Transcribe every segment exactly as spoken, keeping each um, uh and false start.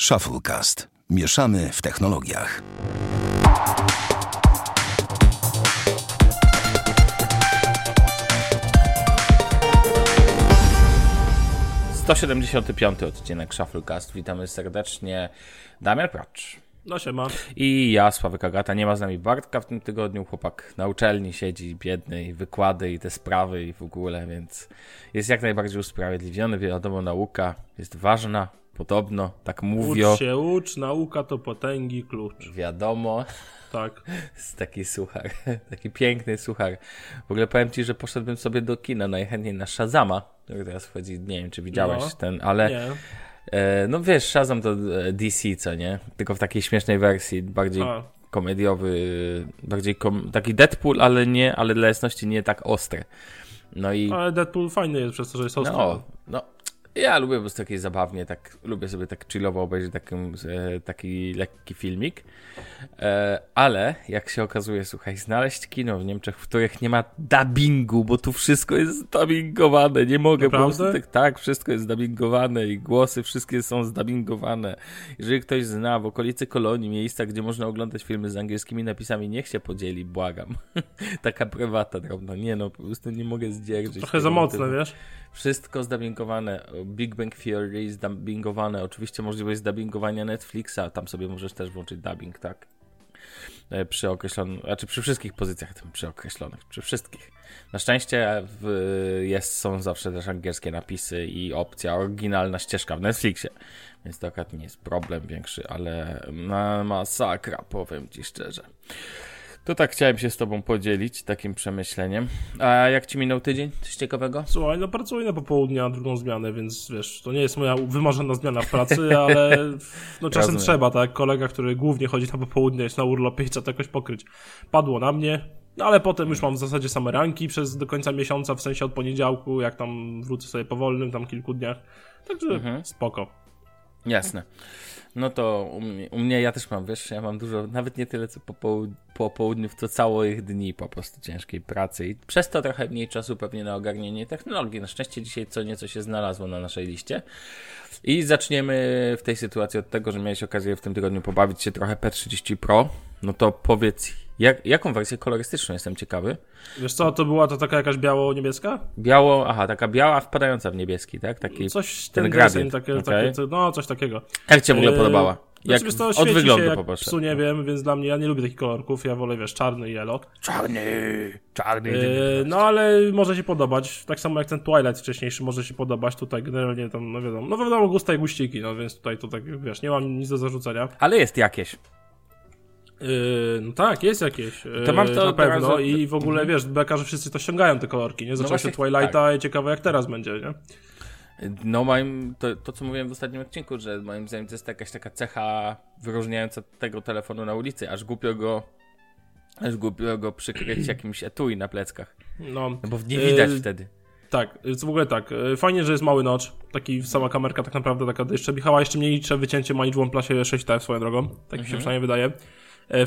ShuffleCast. Mieszamy w technologiach. sto siedemdziesiąty piąty odcinek ShuffleCast. Witamy serdecznie. Damian Procz. No siema. I ja, Sławek Agata. Nie ma z nami Bartka w tym tygodniu. Chłopak na uczelni siedzi, biedny, i wykłady, i te sprawy, i w ogóle, więc jest jak najbardziej usprawiedliwiony. Wiadomo, nauka jest ważna. Podobno, tak mówią. Ucz się, ucz, nauka to potęgi klucz. Wiadomo. Tak. Jest taki suchar, taki piękny suchar. W ogóle powiem ci, że poszedłbym sobie do kina najchętniej na Shazama, który teraz wchodzi, nie wiem, czy widziałeś no, ten, ale... Nie. E, no wiesz, Shazam to D C, co nie? Tylko w takiej śmiesznej wersji, bardziej A. komediowy, bardziej kom- taki Deadpool, ale nie, ale dla jasności nie tak ostry. No i... Ale Deadpool fajny jest przez to, że jest ostry. No, no. Ja lubię po prostu jakieś zabawnie, tak, lubię sobie tak chillowo obejrzeć taki, taki lekki filmik, ale jak się okazuje, słuchaj, znaleźć kino w Niemczech, w których nie ma dubbingu, bo tu wszystko jest dubbingowane, nie mogę po prostu, tak, tak, wszystko jest dubbingowane i głosy wszystkie są zdubbingowane. Jeżeli ktoś zna w okolicy Kolonii miejsca, gdzie można oglądać filmy z angielskimi napisami, niech się podzieli, błagam. Taka prywata drobna, nie no, po prostu nie mogę zdzierżyć. Trochę za mocne, wiesz? Wszystko zdubbingowane. Big Bang Theory jest dubbingowane. Oczywiście możliwość dubbingowania Netflixa. Tam sobie możesz też włączyć dubbing, tak? Przy określonych, znaczy przy wszystkich pozycjach, tam przy określonych, przy wszystkich. Na szczęście w, jest, są zawsze też angielskie napisy i opcja oryginalna ścieżka w Netflixie. Więc to akurat nie jest problem większy, ale masakra, powiem ci szczerze. To tak chciałem się z tobą podzielić takim przemyśleniem. A jak ci minął tydzień? Coś ciekawego? Słuchaj, no pracuję na popołudnie, na drugą zmianę, więc wiesz, to nie jest moja wymarzona zmiana w pracy, ale no czasem Rozumiem. trzeba, tak? Kolega, który głównie chodzi na popołudnie, jest na urlopie i trzeba to jakoś pokryć. Padło na mnie, no ale potem już mam w zasadzie same ranki przez do końca miesiąca, w sensie od poniedziałku, jak tam wrócę sobie po wolnym, tam kilku dniach, także mhm. spoko. Jasne. No to u mnie, u mnie, ja też mam, wiesz, ja mam dużo, nawet nie tyle co po, południu, po południu, co całych dni po prostu ciężkiej pracy i przez to trochę mniej czasu pewnie na ogarnienie technologii. Na szczęście dzisiaj co nieco się znalazło na naszej liście i zaczniemy w tej sytuacji od tego, że miałeś okazję w tym tygodniu pobawić się trochę P trzydzieści Pro. No to powiedz, jak, jaką wersję kolorystyczną, jestem ciekawy. Wiesz co, to była to taka jakaś biało-niebieska? Biało, aha, taka biała wpadająca w niebieski, tak? Taki, coś ten, ten gradient. Takie, okay. takie, no, coś takiego. Jak cię w ogóle podobała? Jak znaczy, to od wyglądu się, jak psu nie wiem, więc dla mnie, ja nie lubię takich kolorków, ja wolę, wiesz, czarny i yellow. Czarny, czarny. Yy, no ale może się podobać, tak samo jak ten Twilight wcześniejszy może się podobać, tutaj generalnie tam, no wiadomo, no wiadomo, gusta i guściki, no więc tutaj to tak, wiesz, nie mam nic do zarzucenia. Ale jest jakieś. Yy, no tak, jest jakieś. Yy, to mam to na pewno razu... i w ogóle mhm. wiesz, bekarze wszyscy to ściągają te kolorki, nie? Zaczęło no się Twilighta tak. I ciekawe jak teraz będzie, nie? No moim, to, to co mówiłem w ostatnim odcinku, że moim zdaniem to jest jakaś taka cecha wyróżniająca tego telefonu na ulicy, aż głupio go, aż głupio go przykryć jakimś etui na pleckach, no, no bo nie widać yy... wtedy. Tak, w ogóle tak. Fajnie, że jest mały notch. Taki sama kamerka tak naprawdę taka jeszcze bichała, jeszcze mniejsze wycięcie ma niż w OnePlusie sześć T swoją drogą. Tak mi się mhm. przynajmniej wydaje.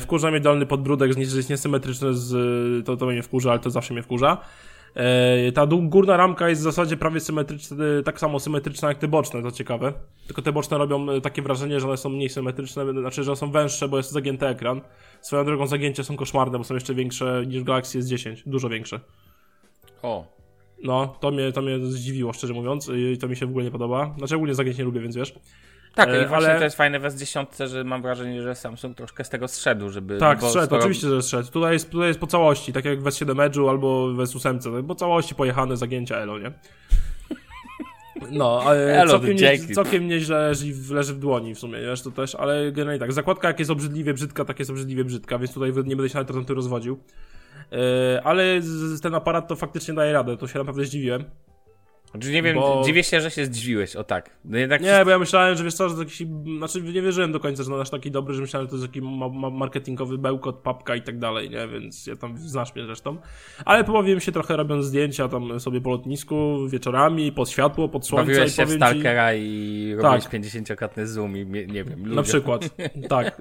Wkurza mnie dolny podbródek, jest niesymetryczny, z, to, to mnie wkurza, ale to zawsze mnie wkurza. Ta górna ramka jest w zasadzie prawie symetryczna, tak samo symetryczna jak te boczne, to ciekawe. Tylko te boczne robią takie wrażenie, że one są mniej symetryczne, znaczy, że są węższe, bo jest zagięty ekran. Swoją drogą zagięcia są koszmarne, bo są jeszcze większe niż Galaxy S dziesięć, dużo większe. O. No, to mnie, to mnie zdziwiło, szczerze mówiąc, i to mi się w ogóle nie podoba. Znaczy ogólnie zagięć nie lubię, więc wiesz. Tak, e, i właśnie ale... to jest fajne w S dziesięć, że mam wrażenie, że Samsung troszkę z tego zszedł, żeby... Tak, zszedł, skoro... oczywiście, że zszedł. Tutaj jest, tutaj jest po całości, tak jak w S siedem Edge'u albo w S osiem, po całości pojechane zagięcia elo, nie? No, ale całkiem, nie, całkiem nieźle leży, leży w dłoni w sumie, wiesz, to też, ale generalnie tak. Zakładka jak jest obrzydliwie brzydka, tak jest obrzydliwie brzydka, więc tutaj nie będę się nawet na tym rozwodził. Ale ten aparat to faktycznie daje radę, to się naprawdę zdziwiłem. Znaczy nie wiem, bo... dziwię się, że się zdziwiłeś, o tak. No jednak... Nie, bo ja myślałem, że wiesz co, że to jakiś, znaczy nie wierzyłem do końca, że on aż taki dobry, że myślałem, że to jest taki ma- ma- marketingowy bełkot, papka i tak dalej, nie, więc ja tam, znasz mnie zresztą. Ale pobawiłem się trochę robiąc zdjęcia tam sobie po lotnisku, wieczorami, pod światło, pod słońce. Bawiłeś i się w Stalkera ci... i robiłeś tak. pięćdziesięciokrotny zoom i nie, nie wiem, ludzie. Na przykład, tak.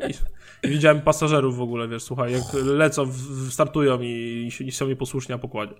I widziałem pasażerów w ogóle, wiesz, słuchaj, jak lecą, w, startują i, i są mi posłuszni na pokładzie.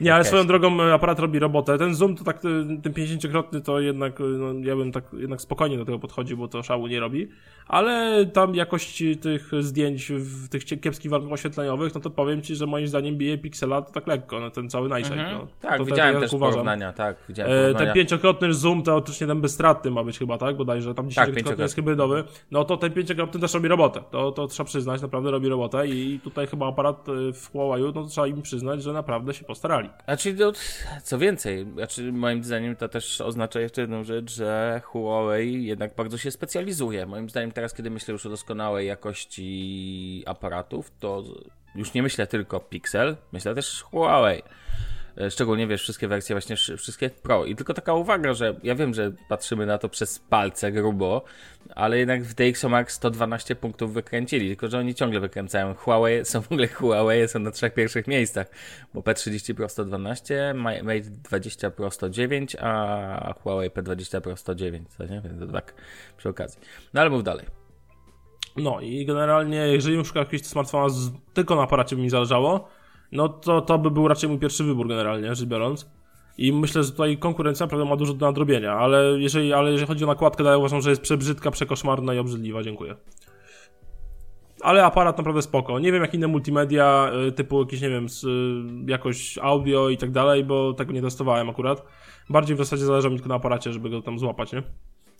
Nie, ale swoją drogą aparat robi robotę. Ten zoom to tak, ten pięćdziesięciokrotny to jednak, no, ja bym tak jednak spokojnie do tego podchodził, bo to szału nie robi. Ale tam jakość tych zdjęć w tych kiepskich warunkach oświetleniowych, no to powiem Ci, że moim zdaniem bije Pixela to tak lekko, no, ten cały najszek. Mhm. No. Tak, to widziałem też porównania, tak, widziałem porównania. Ten pięciokrotny zoom teoretycznie ten bezstratny ma być chyba, tak, bodajże tam dziesięciokrotny jest hybrydowy. No to ten pięciokrotny też robi robotę, to, to trzeba przyznać, naprawdę robi robotę i tutaj chyba aparat w Huawei'u, no trzeba im przyznać, że naprawdę się postarali. Znaczy, co więcej, znaczy moim zdaniem to też oznacza jeszcze jedną rzecz, że Huawei jednak bardzo się specjalizuje. Moim zdaniem teraz, kiedy myślę już o doskonałej jakości aparatów, to już nie myślę tylko Pixel, myślę też Huawei. Szczególnie, wiesz, wszystkie wersje właśnie, wszystkie Pro. I tylko taka uwaga, że ja wiem, że patrzymy na to przez palce grubo, ale jednak w D X O Max sto dwanaście punktów wykręcili, tylko że oni ciągle wykręcają. Huawei są w ogóle, Huawei są na trzech pierwszych miejscach, bo P trzydzieści Pro sto dwanaście, Mate dwadzieścia Pro sto dziewięć, a Huawei P dwadzieścia Pro sto dziewięć, co nie? Więc to tak przy okazji. No ale mów dalej. No i generalnie, jeżeli bym szukał jakiegoś smartfona z... tylko na aparacie by mi zależało, no to, to by był raczej mój pierwszy wybór generalnie rzecz biorąc. I myślę, że tutaj konkurencja naprawdę ma dużo do nadrobienia, ale jeżeli, ale jeżeli chodzi o nakładkę, to ja uważam, że jest przebrzydka, przekoszmarna i obrzydliwa, dziękuję. Ale aparat naprawdę spoko. Nie wiem jak inne multimedia, typu jakieś, nie wiem, jakoś audio i tak dalej, bo tego nie testowałem akurat. Bardziej w zasadzie zależy mi tylko na aparacie, żeby go tam złapać, nie?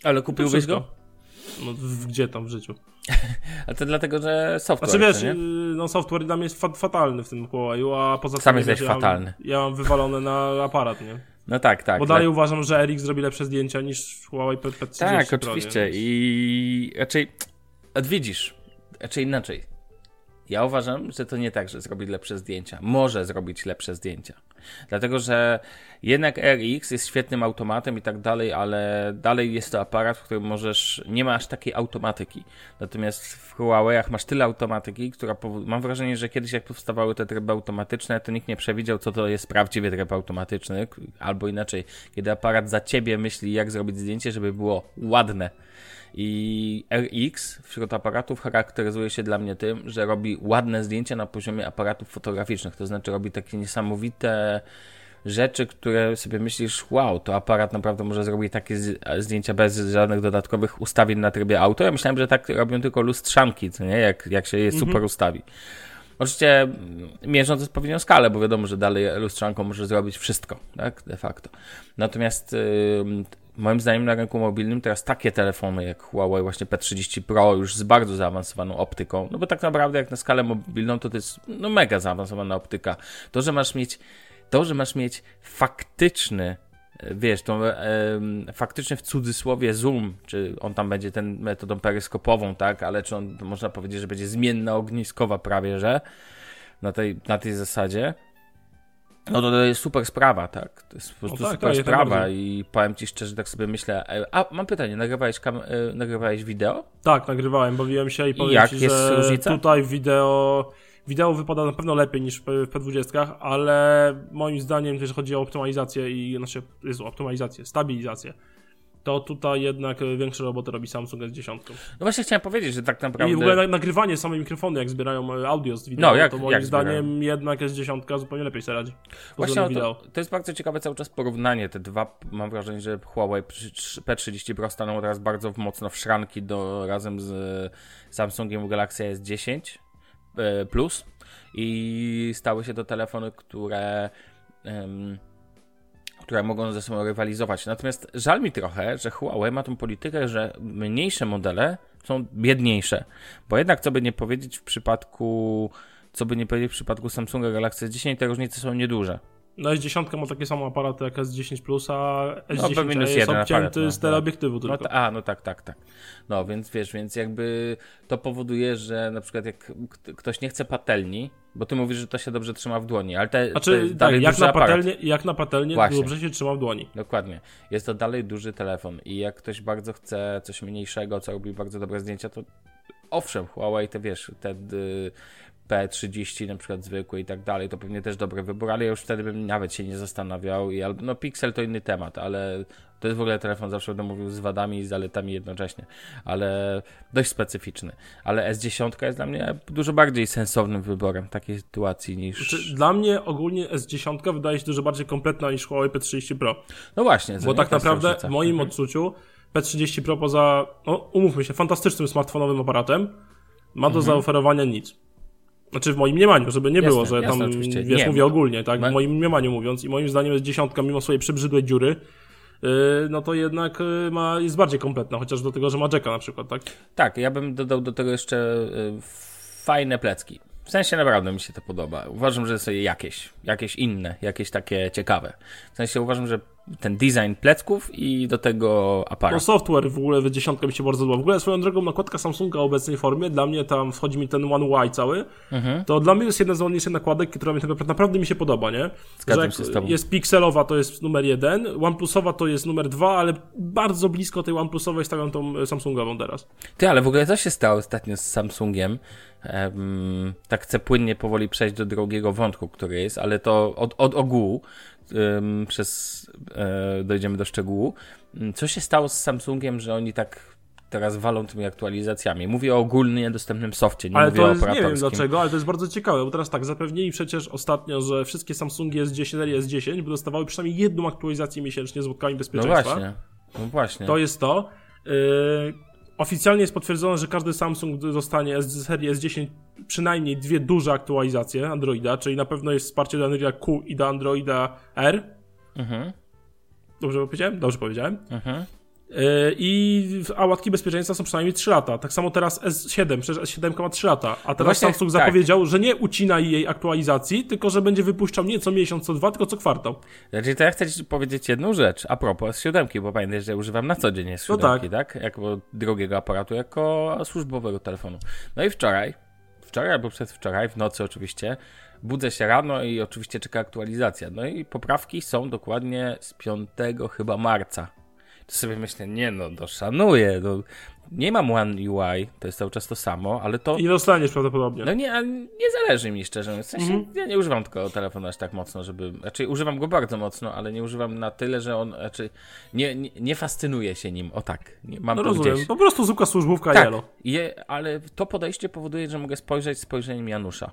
Ale kupiłbyś go? No, w, gdzie tam w życiu? A to dlatego, że software, znaczy, wiesz, nie? No software dla mnie jest fat, fatalny w tym Huawei'u, a poza Sam tym... Sam jesteś fatalny. Ja, ja mam wywalone na aparat, nie? No tak, tak. Bo dalej tak. Uważam, że R X zrobi lepsze zdjęcia niż Huawei P trzydzieści. Tak, oczywiście. Prawie. I raczej... Odwiedzisz. Raczej inaczej. Ja uważam, że to nie tak, że zrobi lepsze zdjęcia. Może zrobić lepsze zdjęcia. Dlatego, że jednak R X jest świetnym automatem i tak dalej, ale dalej jest to aparat, w którym możesz, nie masz takiej automatyki. Natomiast w Huawei'ach masz tyle automatyki, która powo- mam wrażenie, że kiedyś jak powstawały te tryby automatyczne, to nikt nie przewidział, co to jest prawdziwy tryb automatyczny, albo inaczej, kiedy aparat za ciebie myśli, jak zrobić zdjęcie, żeby było ładne. I R X wśród aparatów charakteryzuje się dla mnie tym, że robi ładne zdjęcia na poziomie aparatów fotograficznych, to znaczy robi takie niesamowite rzeczy, które sobie myślisz, wow, to aparat naprawdę może zrobić takie zdjęcia bez żadnych dodatkowych ustawień na trybie auto. Ja myślałem, że tak robią tylko lustrzanki, co nie? Jak, jak się je super mhm. ustawi. Oczywiście mierząc to z pewną skalę, bo wiadomo, że dalej lustrzanką może zrobić wszystko, tak, de facto. Natomiast yy, moim zdaniem na rynku mobilnym teraz takie telefony jak Huawei właśnie P trzydzieści Pro już z bardzo zaawansowaną optyką, no bo tak naprawdę jak na skalę mobilną to to jest no mega zaawansowana optyka. To, że masz mieć to, że masz mieć faktyczny, wiesz, tą, e, faktyczny w cudzysłowie zoom, czy on tam będzie ten metodą peryskopową, tak, ale czy on, można powiedzieć, że będzie zmienna ogniskowa prawie, że na tej, na tej zasadzie. No to, to jest super sprawa, tak? To jest po prostu no tak, super sprawa i powiem Ci szczerze, tak sobie myślę... A, mam pytanie, nagrywałeś, kam... nagrywałeś wideo? Tak, nagrywałem, bawiłem się i powiem I jak Ci, jest że różnica? Tutaj wideo... Wideo wypada na pewno lepiej niż w P dwudziestce, ale moim zdaniem, jeżeli chodzi o optymalizację i... Znaczy, jest optymalizację, stabilizację, to tutaj jednak większe roboty robi Samsung S dziesięć. No właśnie chciałem powiedzieć, że tak naprawdę... I w ogóle nagrywanie same mikrofony, jak zbierają audio z wideo, no, jak, to moim jak zdaniem zbierają? Jednak S dziesięć zupełnie lepiej sobie radzi. Właśnie to, to jest bardzo ciekawe cały czas porównanie. Te dwa, mam wrażenie, że Huawei P trzydzieści Pro stanęło teraz bardzo mocno w szranki do, razem z Samsungiem Galaxy S dziesięć Plus i stały się to telefony, które... Um, które mogą ze sobą rywalizować. Natomiast żal mi trochę, że Huawei ma tą politykę, że mniejsze modele są biedniejsze. Bo jednak co by nie powiedzieć w przypadku co by nie powiedzieć w przypadku Samsunga Galaxy S dziesięć, te różnice są nieduże. No S dziesięć ma takie same aparaty jak S dziesięć Plus, a S dziesięć no, jest obcięty no, z teleobiektywu no, tylko. No, a, no tak, tak, tak. No więc wiesz, więc jakby to powoduje, że na przykład jak ktoś nie chce patelni, bo ty mówisz, że to się dobrze trzyma w dłoni, ale te, znaczy, te tak, dalej jak duży na patelnię, jak na patelnię dobrze się trzyma w dłoni. Dokładnie. Jest to dalej duży telefon i jak ktoś bardzo chce coś mniejszego, co robi bardzo dobre zdjęcia, to owszem, Huawei, te wiesz, te... P trzydzieści na przykład zwykły i tak dalej, to pewnie też dobry wybór, ale ja już wtedy bym nawet się nie zastanawiał. I, no Pixel to inny temat, ale to jest w ogóle telefon, zawsze będę mówił, z wadami i zaletami jednocześnie, ale dość specyficzny. Ale S dziesięć jest dla mnie dużo bardziej sensownym wyborem takiej sytuacji niż... Znaczy, dla mnie ogólnie S dziesięć wydaje się dużo bardziej kompletna niż Huawei P trzydzieści Pro. No właśnie. Bo tak naprawdę w moim mhm. odczuciu P trzydzieści Pro poza, no umówmy się, fantastycznym smartfonowym aparatem ma do mhm. zaoferowania nic. Znaczy w moim mniemaniu, żeby nie jasne, było, że jasne, tam, oczywiście. wiesz, nie, mówię no, ogólnie, tak, w moim mniemaniu mówiąc i moim zdaniem jest dziesiątka, mimo swojej przybrzydłej dziury, yy, no to jednak yy, ma, jest bardziej kompletna, chociaż do tego, że ma jacka na przykład, tak? Tak, ja bym dodał do tego jeszcze yy, fajne plecki. W sensie naprawdę mi się to podoba. Uważam, że sobie jakieś, jakieś inne, jakieś takie ciekawe. W sensie uważam, że ten design plecków i do tego aparat. No software w ogóle w dziesiątkę mi się bardzo podoba. W ogóle swoją drogą nakładka Samsunga w obecnej formie, dla mnie tam wchodzi mi ten One U I cały, mhm. to dla mnie jest jedna z ładniejszych nakładek, która mi naprawdę mi się podoba, nie? Zgadzam się z tobą. Jest pikselowa, to jest numer jeden, OnePlusowa to jest numer dwa, ale bardzo blisko tej OnePlusowej stawiam tą Samsungową teraz. Ty, ale w ogóle co się stało ostatnio z Samsungiem? Um, tak chcę płynnie powoli przejść do drugiego wątku, który jest, ale to od, od ogółu um, przez um, dojdziemy do szczegółu. Co się stało z Samsungiem, że oni tak teraz walą tymi aktualizacjami? Mówię o ogólnie dostępnym softie, nie ale mówię to jest, o operatorskim. Nie wiem dlaczego, ale to jest bardzo ciekawe, bo teraz tak, zapewnili przecież ostatnio, że wszystkie Samsungi S dziesięć i S dziesięć by dostawały przynajmniej jedną aktualizację miesięcznie z łódkami bezpieczeństwa. No właśnie, no właśnie. To jest to. Yy... Oficjalnie jest potwierdzone, że każdy Samsung dostanie z serii S dziesięć przynajmniej dwie duże aktualizacje Androida, czyli na pewno jest wsparcie do Androida Q i do Androida R. Mhm. Dobrze powiedziałem? Dobrze powiedziałem. Mhm. I a łatki bezpieczeństwa są przynajmniej trzy lata. Tak samo teraz S siedem, przecież S siedem ma trzy lata. A teraz właśnie, Samsung tak. zapowiedział, że nie ucina jej aktualizacji, tylko że będzie wypuszczał nie co miesiąc, co dwa, tylko co kwartał. Znaczy to ja chcę ci powiedzieć jedną rzecz a propos S siedem, bo pamiętaj, że używam na co dzień S siedem, no tak. tak? Jako drugiego aparatu, jako służbowego telefonu. No i wczoraj, wczoraj albo przedwczoraj, w nocy oczywiście, budzę się rano i oczywiście czeka aktualizacja. No i poprawki są dokładnie z piątego chyba marca. To sobie myślę, nie no, doszanuję, no, nie mam One U I, to jest cały czas to samo, ale to... I dostaniesz prawdopodobnie. No nie, nie zależy mi szczerze mówiąc, w sensie mm-hmm. ja nie używam tylko telefonu aż tak mocno, żeby... Znaczy używam go bardzo mocno, ale nie używam na tyle, że on... Znaczy nie, nie, nie fascynuję się nim, o tak, nie, mam no to rozumiem, gdzieś. Po prostu zwykła służbówka tak, jelo. Je, ale to podejście powoduje, że mogę spojrzeć spojrzeniem Janusza.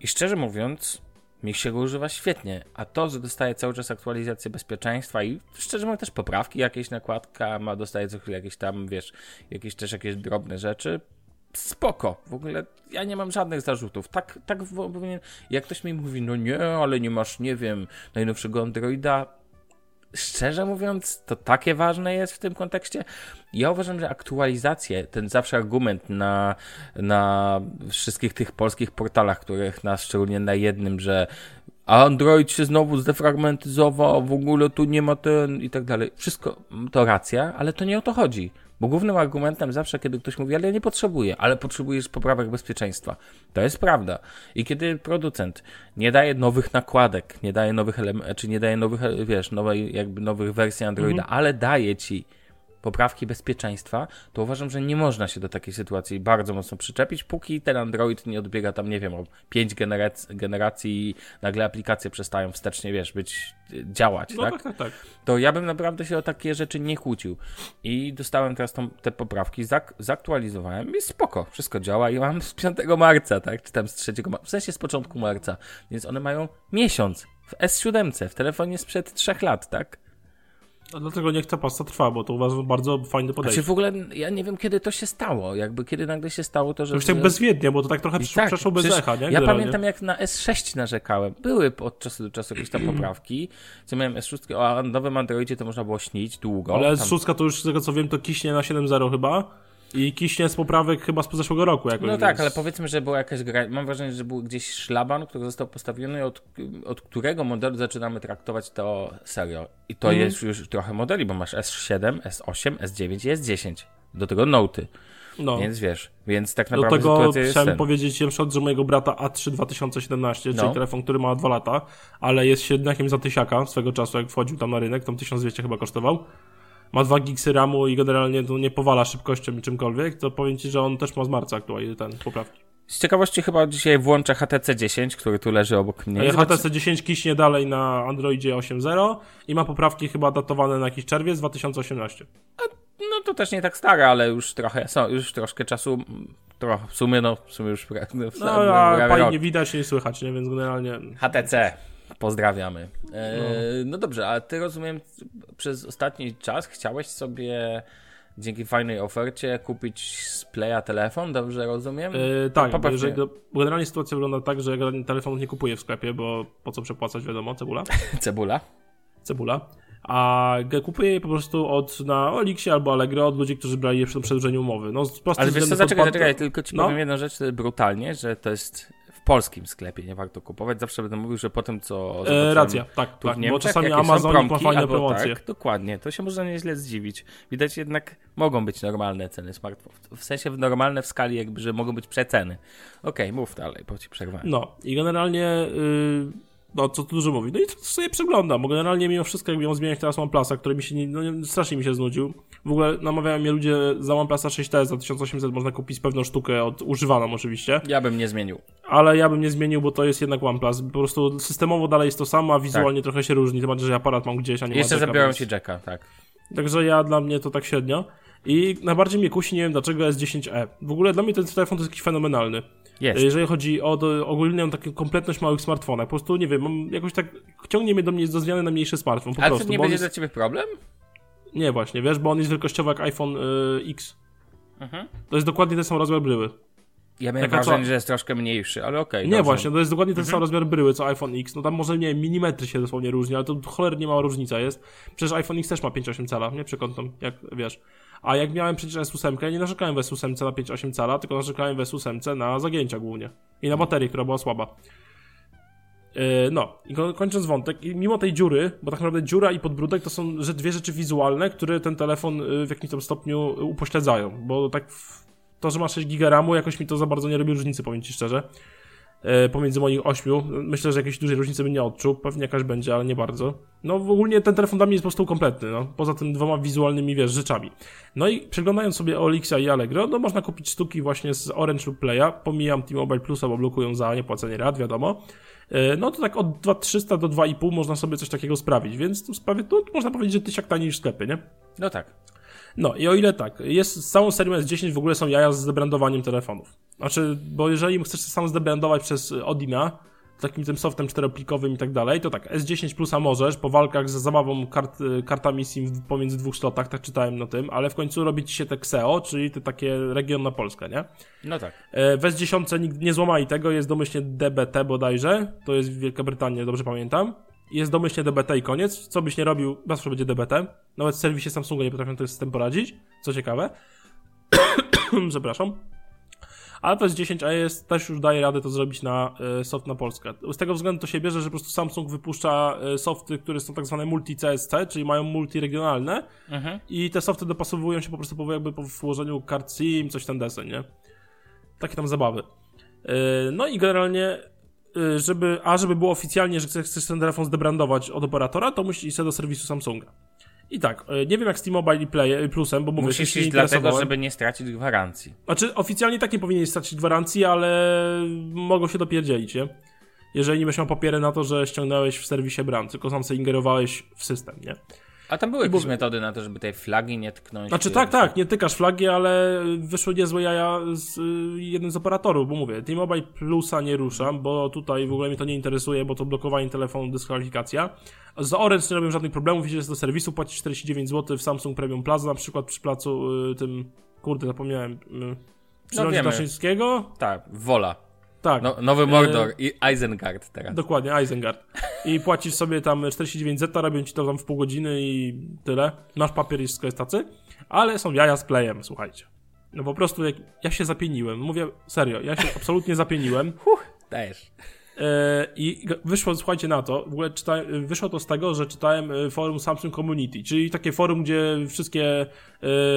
I szczerze mówiąc... Mi się go używa świetnie, a to, że dostaje cały czas aktualizację bezpieczeństwa i szczerze mówiąc też poprawki, jakieś nakładka, ma dostaje co chwilę jakieś tam, wiesz, jakieś też jakieś drobne rzeczy, spoko, w ogóle ja nie mam żadnych zarzutów, tak, tak, jak ktoś mi mówi, no nie, ale nie masz, nie wiem, najnowszego Androida, szczerze mówiąc, to takie ważne jest w tym kontekście. Ja uważam, że aktualizacje, ten zawsze argument na, na wszystkich tych polskich portalach, których nas szczególnie na jednym, że Android się znowu zdefragmentyzował, w ogóle tu nie ma ten i tak dalej. Wszystko to racja, ale to nie o to chodzi. Bo głównym argumentem zawsze, kiedy ktoś mówi, ale ja nie potrzebuję, ale potrzebujesz poprawek bezpieczeństwa. To jest prawda. I kiedy producent nie daje nowych nakładek, nie daje nowych elementów, czy nie daje nowych, wiesz, nowej, jakby nowych wersji Androida, mhm. ale daje ci poprawki bezpieczeństwa, to uważam, że nie można się do takiej sytuacji bardzo mocno przyczepić, póki ten Android nie odbiega tam, nie wiem, o pięć generac- generacji i nagle aplikacje przestają wstecznie, wiesz, być, działać, no tak? Tak, tak, tak? To ja bym naprawdę się o takie rzeczy nie kłócił. I dostałem teraz tą, te poprawki, zak- zaktualizowałem i spoko, wszystko działa i mam z piątego marca, tak? Czy tam z trzeciego marca, w sensie z początku marca, więc one mają miesiąc w S siedem, w telefonie sprzed trzech lat, tak? A dlatego niech ta pasta trwa, bo to uważam bardzo fajne podejście. Znaczy w ogóle ja nie wiem, kiedy to się stało, jakby kiedy nagle się stało to, że... Już tak bezwiednie, bo to tak trochę przysz- tak, przeszło bez echa, nie? Ja pamiętam, jak na S sześć narzekałem. Były od czasu do czasu jakieś tam poprawki, co miałem S sześć, o nowym Androidzie to można było śnić długo. Ale S sześć tam... to już z tego co wiem, to kiśnie na siedem zero chyba. I kiśnie z poprawek chyba z zeszłego roku jakoś. No tak, więc... ale powiedzmy, że była jakaś gra... Mam wrażenie, że był gdzieś szlaban, który został postawiony, od, od którego modelu zaczynamy traktować to serio. I to mm. jest już trochę modeli, bo masz S siedem, S osiem, S dziewięć i S dziesięć. Do tego Note'y. No. Więc wiesz, więc tak naprawdę sytuacja jest... Do tego chciałem powiedzieć na przykład, że mojego brata A trzy dwa tysiące siedemnaście, no. czyli telefon, który ma dwa lata, ale jest średniakiem za tysiaka swego czasu, jak wchodził tam na rynek, tam tysiąc dwieście chyba kosztował. Ma dwa gigsy ramu i generalnie nie powala szybkością i czymkolwiek, to powiem ci, że on też ma z marca aktualnie ten poprawki. Z ciekawości chyba dzisiaj włączę H T C dziesięć, który tu leży obok mnie. Ja H T C dziesięć kiśnie dalej na Androidzie osiem zero i ma poprawki chyba datowane na jakiś czerwiec dwa tysiące osiemnasty. A, no to też nie tak stare, ale już trochę, są, już troszkę czasu, trochę, w sumie no, w sumie już w, w, w, no, a pani nie widać, nie słychać, nie, więc generalnie... H T C, pozdrawiamy. E, no. no dobrze, a ty rozumiem, przez ostatni czas chciałeś sobie... dzięki fajnej ofercie kupić z Playa telefon, dobrze rozumiem? Yy, tak, że generalnie sytuacja wygląda tak, że ja telefonów nie kupuję w sklepie, bo po co przepłacać, wiadomo, cebula. Cebula. Cebula. A kupuję je po prostu od na Olixie albo Allegro od ludzi, którzy brali je przy przedłużeniu umowy. No, z Ale wiesz co, zaczekaj, podpad... zaczekaj, tylko ci no? powiem jedną rzecz brutalnie, że to jest... w polskim sklepie nie warto kupować. Zawsze będę mówił, że po tym, co... E, racja, tak, tak, bo czasami Amazon ma fajne promocje. Tak, dokładnie, to się można nieźle zdziwić. Widać jednak, mogą być normalne ceny smartfonów. W sensie normalne w skali jakby, że mogą być przeceny. Okej, okay, mów dalej, bo ci przerwałem. No i generalnie... Yy... No, co tu dużo mówi. No i to sobie przeglądam, bo generalnie mimo wszystko, jak ją zmieniać, teraz OnePlusa, który mi się nie, no, strasznie mi się znudził. W ogóle namawiają mnie ludzie za OnePlusa sześć T za tysiąc osiemset, można kupić pewną sztukę, od używaną oczywiście. Ja bym nie zmienił. Ale ja bym nie zmienił, bo to jest jednak OnePlus. Po prostu systemowo dalej jest to samo, a wizualnie tak. trochę się różni, chyba że aparat mam gdzieś, a nie Jeszcze zabiorą ci jacka, tak. Także ja, dla mnie to tak średnio. I najbardziej mnie kusi, nie wiem dlaczego, S dziesięć e. W ogóle dla mnie ten telefon to jest jakiś fenomenalny. Jest. Jeżeli chodzi o ogólną taką kompletność małych smartfonach, po prostu nie wiem, mam jakoś tak, ciągnie mnie do mnie do zmiany na mniejszy smartfon, po Ale prostu. Ale to nie będzie jest... dla ciebie problem? Nie, właśnie, wiesz, bo on jest wielkościowy jak iPhone y, X. Mhm. To jest dokładnie ten sam rozmiar bryły. Ja miałem Taka wrażenie, co... że jest troszkę mniejszy, ale okej. Okay, nie, dobrze. Właśnie, to jest dokładnie ten mhm. sam rozmiar bryły co iPhone X. No tam może, nie wiem, milimetry się dosłownie różni, ale to cholernie mała różnica jest. Przecież iPhone X też ma pięć przecinek osiem cala, nie? Przekątną, jak wiesz. A jak miałem przecież S osiem, nie narzekałem w S osiem na pięć przecinek osiem cala, tylko narzekałem w S osiem na zagięcia głównie. I na baterię, która była słaba. Yy, no, i kończąc wątek, i mimo tej dziury, bo tak naprawdę dziura i podbródek to są dwie rzeczy wizualne, które ten telefon w jakimś tam stopniu upośledzają, bo tak... W... To, że ma sześć giga ramu, jakoś mi to za bardzo nie robi różnicy, powiem ci szczerze. E, pomiędzy moich ośmiu. Myślę, że jakiejś dużej różnicy bym nie odczuł. Pewnie jakaś będzie, ale nie bardzo. No ogólnie ten telefon dla mnie jest po prostu kompletny, no. Poza tym dwoma wizualnymi, wiesz, rzeczami. No i przeglądając sobie Olixa i Allegro, no można kupić sztuki właśnie z Orange lub Playa. Pomijam T-Mobile Plus, bo blokują za niepłacenie rat, wiadomo. E, no to tak od dwa tysiące trzysta do dwa i pół można sobie coś takiego sprawić, więc tu sprawie, no, można powiedzieć, że tysiak taniej niż sklepy, nie? No tak. No i o ile tak, jest z całą serią S dziesięć w ogóle są jaja z debrandowaniem telefonów. Znaczy, bo jeżeli chcesz sam zdebrandować przez Odina, takim tym softem czteroplikowym i tak dalej, to tak, S dziesięć Plusa możesz po walkach z zabawą kart, kartami SIM pomiędzy dwóch slotach, tak czytałem na tym, ale w końcu robi ci się te X E O, czyli te takie region na Polskę, nie? No tak. W S dziesięć nikt nie złamali tego, jest domyślnie D B T bodajże, to jest Wielka Brytania, dobrze pamiętam. Jest domyślnie D B T i koniec. Co byś nie robił, zawsze będzie D B T. Nawet w serwisie Samsunga nie potrafią z tym poradzić. Co ciekawe. Przepraszam. Ale to jest dziesięć a jest, też już daje radę to zrobić na y, soft na Polskę. Z tego względu to się bierze, że po prostu Samsung wypuszcza y, softy, które są tak zwane multi C S C, czyli mają multiregionalne. Mhm. I te softy dopasowują się po prostu po, jakby po włożeniu kart SIM, coś ten desen, nie? Takie tam zabawy. Y, no i generalnie... Żeby, a żeby było oficjalnie, że chcesz ten telefon zdebrandować od operatora, to musisz iść do serwisu Samsunga. I tak, nie wiem jak z T-Mobile i Play, Plusem, bo mówię, musisz iść dlatego, żeby nie stracić gwarancji. Znaczy oficjalnie tak nie powinien stracić gwarancji, ale mogą się dopierdzielić, nie? Jeżeli nie będziesz miał papiery na to, że ściągnąłeś w serwisie Brand, tylko sam sobie ingerowałeś w system, nie? A tam były jakieś bo... metody na to, żeby tej flagi nie tknąć? Znaczy tak, tak, nie tykasz flagi, ale wyszły niezłe jaja z y, jednym z operatorów, bo mówię, T-Mobile Plusa nie ruszam, bo tutaj w ogóle mnie to nie interesuje, bo to blokowanie telefonu, dyskwalifikacja. Z Orange nie robię żadnych problemów, idziesz do serwisu, płacisz czterdzieści dziewięć złotych w Samsung Premium Plaza, na przykład przy placu y, tym, kurde, zapomniałem, y, przy no, Daszyńskiego. Tak, Wola. Tak. No, nowy Mordor e... i Isengard teraz. Dokładnie, Isengard. I płacisz sobie tam czterdzieści dziewięć złotych, robią ci to tam w pół godziny i tyle. Masz papier i wszystko jest tacy. Ale są jaja z Playem, słuchajcie. No po prostu jak... ja się zapieniłem. Mówię serio, ja się absolutnie zapieniłem. Huh, też. E... I wyszło, słuchajcie, na to. W ogóle czyta... wyszło to z tego, że czytałem forum Samsung Community, czyli takie forum, gdzie wszystkie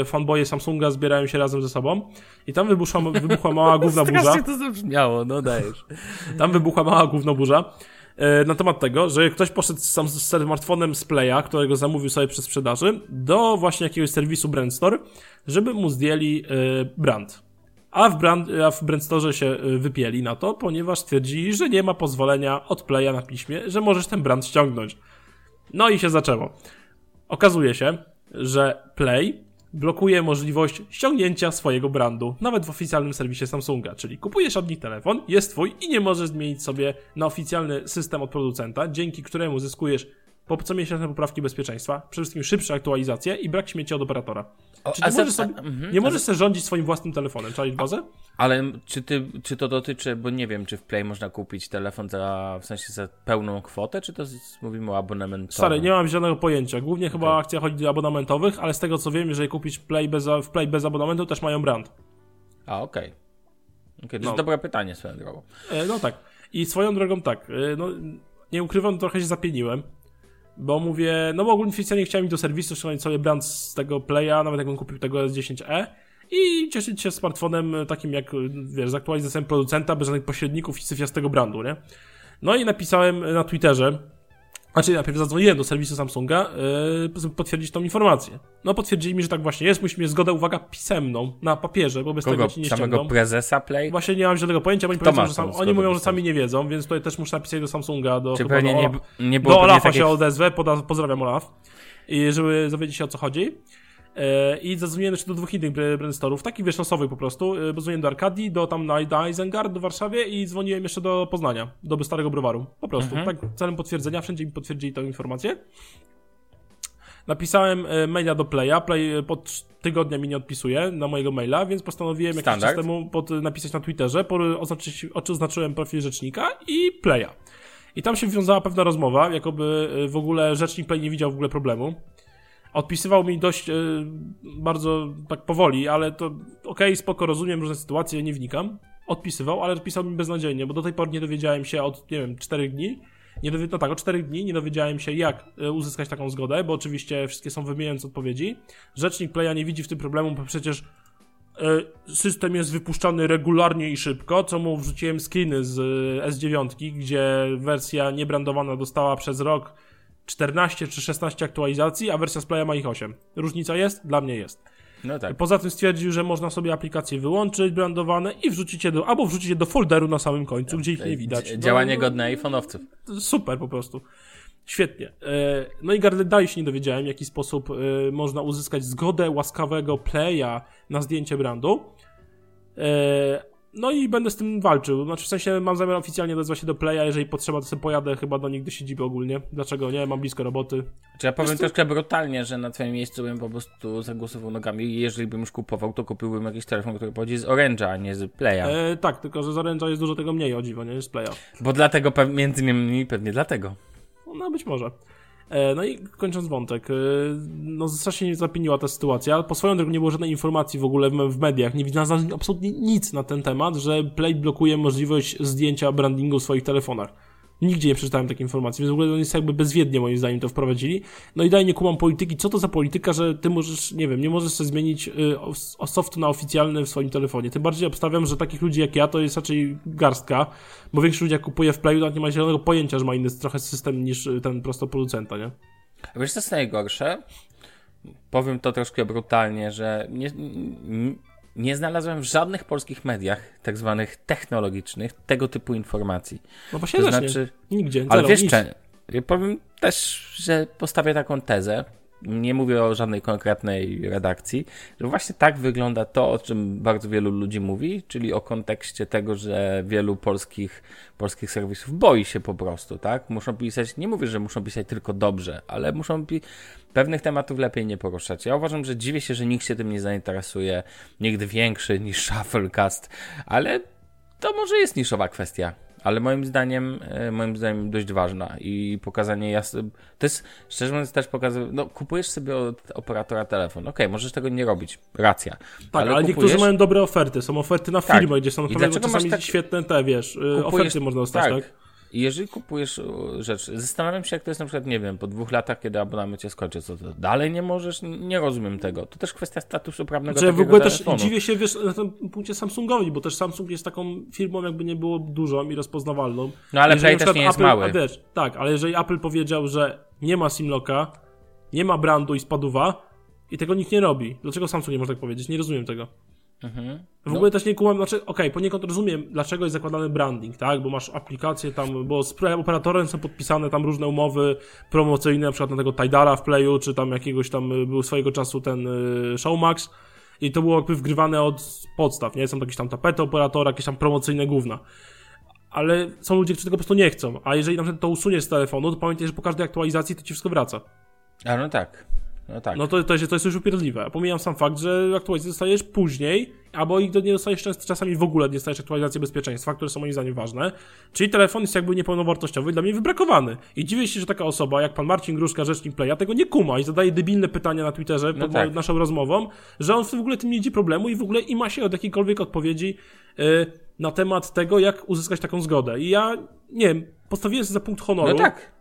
fanboje Samsunga zbierają się razem ze sobą i tam wybuchła, wybuchła mała gówna burza. Strasznie to zabrzmiało, no dajesz. Tam wybuchła mała gówno burza na temat tego, że ktoś poszedł sam z smartfonem z Playa, którego zamówił sobie przy sprzedaży, do właśnie jakiegoś serwisu Brand Store, żeby mu zdjęli brand. a w, brand, a w Brand Store się wypieli na to, ponieważ stwierdzili, że nie ma pozwolenia od Playa na piśmie, że możesz ten brand ściągnąć. No i się zaczęło. Okazuje się, że Play blokuje możliwość ściągnięcia swojego brandu, nawet w oficjalnym serwisie Samsunga, czyli kupujesz od nich telefon, jest twój i nie możesz zmienić sobie na oficjalny system od producenta, dzięki któremu zyskujesz po co miesięczne poprawki bezpieczeństwa, przede wszystkim szybsze aktualizacje i brak śmieci od operatora. O, czy ty możesz se, sobie, a, mm, nie możesz sobie rządzić swoim własnym telefonem, czaić bazę? Ale czy, ty, czy to dotyczy, bo nie wiem, czy w Play można kupić telefon za, w sensie za pełną kwotę, czy to z, mówimy o abonamentowym? Stary, nie mam żadnego pojęcia. Głównie okay. chyba akcja chodzi do abonamentowych, ale z tego co wiem, jeżeli kupisz Play bez, w Play bez abonamentu, też mają brand. A, okej. Okay. Okay, to no. jest dobre pytanie swoją drogą. E, no tak. I swoją drogą tak. E, no, nie ukrywam, trochę się zapieniłem. Bo mówię, no bo ogólnie oficjalnie chciałem iść do serwisu, ściągnąć sobie brand z tego Playa, nawet jak on kupił tego S dziesięć e i cieszyć się smartfonem takim jak, wiesz, z aktualizacją producenta, bez żadnych pośredników i syfiastego brandu, nie? No i napisałem na Twitterze, znaczy najpierw zadzwoniłem do serwisu Samsunga, żeby potwierdzić tą informację. No potwierdzili mi, że tak właśnie jest, musimy mieć zgodę, uwaga, pisemną, na papierze, bo bez Kogo? tego ci nie ściągną. Samego prezesa Play? Właśnie nie mam żadnego pojęcia, bo oni, powiedzą, że sam, oni mówią, że sami nie wiedzą, więc tutaj też muszę napisać do Samsunga, do, do, nie, nie było do Olafa takich... się odezwę, poda, pozdrawiam Olaf, i żeby dowiedzieć się o co chodzi. I zadzwoniłem jeszcze do dwóch innych brand store'ów, takich wiesz, losowych po prostu, bo dzwoniłem do Arkadii, do tam do Isengard, do Warszawie i dzwoniłem jeszcze do Poznania, do Starego Browaru, po prostu, mhm. tak celem potwierdzenia, wszędzie mi potwierdzili tę informację. Napisałem maila do Playa, Play pod tygodnia mi nie odpisuje na mojego maila, więc postanowiłem jakiś czas temu pod, napisać na Twitterze, oznaczyć, oznaczyłem profil rzecznika i Playa. I tam się wiązała pewna rozmowa, jakoby w ogóle rzecznik Play nie widział w ogóle problemu. Odpisywał mi dość y, bardzo tak powoli, ale to okej, okay, spoko, rozumiem różne sytuacje, nie wnikam. Odpisywał, ale odpisał mi beznadziejnie, bo do tej pory nie dowiedziałem się od, nie wiem, czterech dni. Nie dowi- no tak, od czterech dni nie dowiedziałem się, jak uzyskać taką zgodę, bo oczywiście wszystkie są wymieniające odpowiedzi. Rzecznik Playa nie widzi w tym problemu, bo przecież y, system jest wypuszczany regularnie i szybko, co mu wrzuciłem screeny z S dziewięć, gdzie wersja niebrandowana dostała przez rok czternaście czy szesnaście aktualizacji, a wersja z Playa ma ich osiem. Różnica jest? Dla mnie jest. No tak. Poza tym stwierdził, że można sobie aplikacje wyłączyć, brandowane i wrzucić je do, albo wrzucić je do folderu na samym końcu, no, gdzie ich nie widać. D- działanie no, godne iPhone'owców. Super po prostu. Świetnie. No i dalej się nie dowiedziałem, w jaki sposób można uzyskać zgodę łaskawego Playa na zdjęcie brandu. No i będę z tym walczył, znaczy w sensie mam zamiar oficjalnie odezwać się do Playa, jeżeli potrzeba to sobie pojadę chyba do nich do siedziby ogólnie, dlaczego nie, mam blisko roboty. Czy ja powiem Wiesz, troszkę brutalnie, że na twoim miejscu bym po prostu zagłosował nogami i jeżeli bym już kupował, to kupiłbym jakiś telefon, który pochodzi z Orange'a, a nie z Playa. E, tak, tylko że z Orange'a jest dużo tego mniej, o dziwo, nie, z Playa. Bo dlatego, między innymi pewnie dlatego. No być może. No i kończąc wątek, no strasznie mnie zapieniła ta sytuacja, po swoją drogą nie było żadnej informacji w ogóle w mediach, nie znalazłem absolutnie nic na ten temat, że Play blokuje możliwość zdjęcia brandingu w swoich telefonach. Nigdzie nie przeczytałem takiej informacji, więc w ogóle oni są jakby bezwiednie moim zdaniem to wprowadzili. No i dalej nie kumam polityki, co to za polityka, że ty możesz, nie wiem, nie możesz sobie zmienić softu na oficjalny w swoim telefonie. Tym bardziej obstawiam, że takich ludzi jak ja to jest raczej garstka, bo większość ludzi jak kupuje w Playu, nawet nie ma zielonego pojęcia, że ma inny trochę system niż ten prosto producenta, nie? A wiesz co jest najgorsze? Powiem to troszkę brutalnie, że nie, nie znalazłem w żadnych polskich mediach, tak zwanych technologicznych, tego typu informacji. No właśnie to znaczy, nie. Nigdzie. Ale wiesz, ja powiem też, że postawię taką tezę, nie mówię o żadnej konkretnej redakcji, że właśnie tak wygląda to, o czym bardzo wielu ludzi mówi, czyli o kontekście tego, że wielu polskich, polskich serwisów boi się po prostu, tak? Muszą pisać, nie mówię, że muszą pisać tylko dobrze, ale muszą pi- pewnych tematów lepiej nie poruszać. Ja uważam, że dziwię się, że nikt się tym nie zainteresuje, nigdy większy niż ShuffleCast, ale to może jest niszowa kwestia. Ale moim zdaniem, moim zdaniem dość ważna i pokazanie jasne, to jest, szczerze mówiąc, też pokazuje, no kupujesz sobie od operatora telefon, okej, okay, możesz tego nie robić, racja. Tak, ale, ale kupujesz... niektórzy mają dobre oferty, są oferty na firmę, tak. Gdzie są naprawdę czasami tak... świetne te, wiesz, kupujesz... oferty można dostać, tak? tak? Jeżeli kupujesz rzecz, zastanawiam się, jak to jest na przykład, nie wiem, po dwóch latach, kiedy abonament się skończy, co to dalej nie możesz, nie rozumiem tego. To też kwestia statusu prawnego znaczy, takiego telefonu. Ja w ogóle telefonu. Też dziwię się, wiesz, na tym punkcie Samsungowi, bo też Samsung jest taką firmą, jakby nie było dużą i rozpoznawalną. No ale Play też nie jest Apple, mały. Wiesz, tak, ale jeżeli Apple powiedział, że nie ma simlocka, nie ma brandu i spaduwa i tego nikt nie robi, dlaczego Samsung nie może tak powiedzieć? Nie rozumiem tego. Mhm. W no. ogóle też nie kumam, znaczy, okej, okay, poniekąd rozumiem, dlaczego jest zakładany branding, tak, bo masz aplikację tam, bo z operatorem są podpisane tam różne umowy promocyjne, na przykład na tego Tidala w Playu, czy tam jakiegoś tam, był swojego czasu ten y, Showmax i to było jakby wgrywane od podstaw, nie, są jakieś tam tapety operatora, jakieś tam promocyjne gówna. Ale są ludzie, którzy tego po prostu nie chcą, a jeżeli na przykład to usuniesz z telefonu, to pamiętaj, że po każdej aktualizacji to ci wszystko wraca. A no tak. No, tak. no to, to, to jest już upierdliwe. Pomijam sam fakt, że aktualizację dostajesz później, albo ich nie dostajesz często, czasami w ogóle nie dostajesz aktualizacji bezpieczeństwa, które są moim zdaniem ważne. Czyli telefon jest jakby niepełnowartościowy i dla mnie wybrakowany. I dziwię się, że taka osoba jak pan Marcin Gruszka, rzecznik Playa, tego nie kuma i zadaje debilne pytania na Twitterze pod no tak. naszą rozmową, że on w ogóle tym nie widzi problemu i w ogóle i ma się od jakiejkolwiek odpowiedzi yy, na temat tego, jak uzyskać taką zgodę. I ja, nie wiem, postawiłem sobie za punkt honoru. No tak.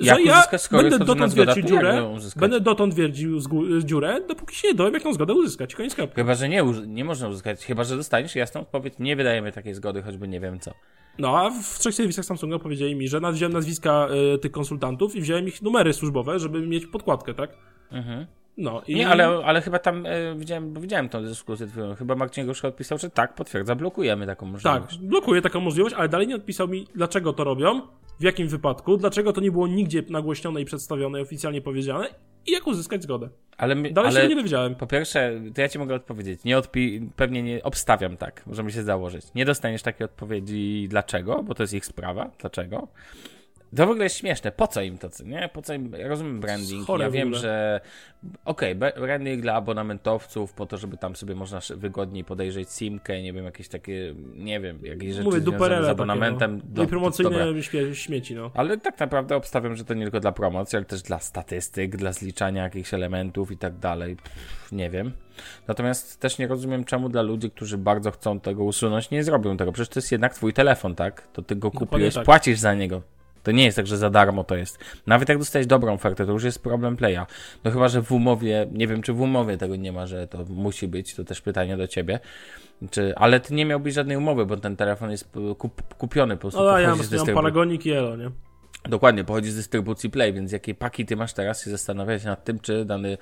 Że jak ja będę dotąd wiercił dziurę, będę dotąd wiercił dziurę, dopóki się nie dowiem, jaką zgodę uzyskać. Koniec kropka. Chyba, że nie, nie można uzyskać, chyba, że dostaniesz jasną odpowiedź, nie wydajemy takiej zgody, choćby nie wiem co. No, a w trzech serwisach Samsunga powiedzieli mi, że wziąłem nazwiska y, tych konsultantów i wziąłem ich numery służbowe, żeby mieć podkładkę, tak? Mhm. No, i... Nie, ale, ale chyba tam e, widziałem, bo widziałem tą dyskusję, chyba Marcin Gruszka odpisał, że tak, potwierdza, blokujemy taką możliwość. Tak, blokuje taką możliwość, ale dalej nie odpisał mi, dlaczego to robią, w jakim wypadku, dlaczego to nie było nigdzie nagłośnione i przedstawione, oficjalnie powiedziane i jak uzyskać zgodę. Ale my, dalej ale się nie dowiedziałem. Po pierwsze, to ja ci mogę odpowiedzieć, nie odpi- pewnie nie obstawiam tak, możemy się założyć. Nie dostaniesz takiej odpowiedzi dlaczego, bo to jest ich sprawa, dlaczego. To w ogóle jest śmieszne. Po co im to, nie? Po co im? Ja rozumiem branding. Chory ja wiem, że okej, okay, branding dla abonamentowców, po to, żeby tam sobie można wygodniej podejrzeć simkę, nie wiem, jakieś takie, nie wiem, jakieś rzeczy Mówię, związane z abonamentem. Takie, no. Do, no i promocyjne śmie- śmieci, no. Ale tak naprawdę obstawiam, że to nie tylko dla promocji, ale też dla statystyk, dla zliczania jakichś elementów i tak dalej. Pff, nie wiem. Natomiast też nie rozumiem, czemu dla ludzi, którzy bardzo chcą tego usunąć, nie zrobią tego. Przecież to jest jednak twój telefon, tak? To ty go kupiłeś, tak. Płacisz za niego. To nie jest tak, że za darmo to jest. Nawet jak dostajesz dobrą ofertę, to już jest problem Playa. No chyba, że w umowie, nie wiem, czy w umowie tego nie ma, że to musi być, to też pytanie do ciebie. Czy, ale ty nie miałbyś żadnej umowy, bo ten telefon jest kup, kupiony po prostu. No ja mam Paragonik i Elo, nie? Dokładnie, pochodzi z dystrybucji Play, więc jakie paki ty masz teraz, się zastanawiać nad tym, czy dany...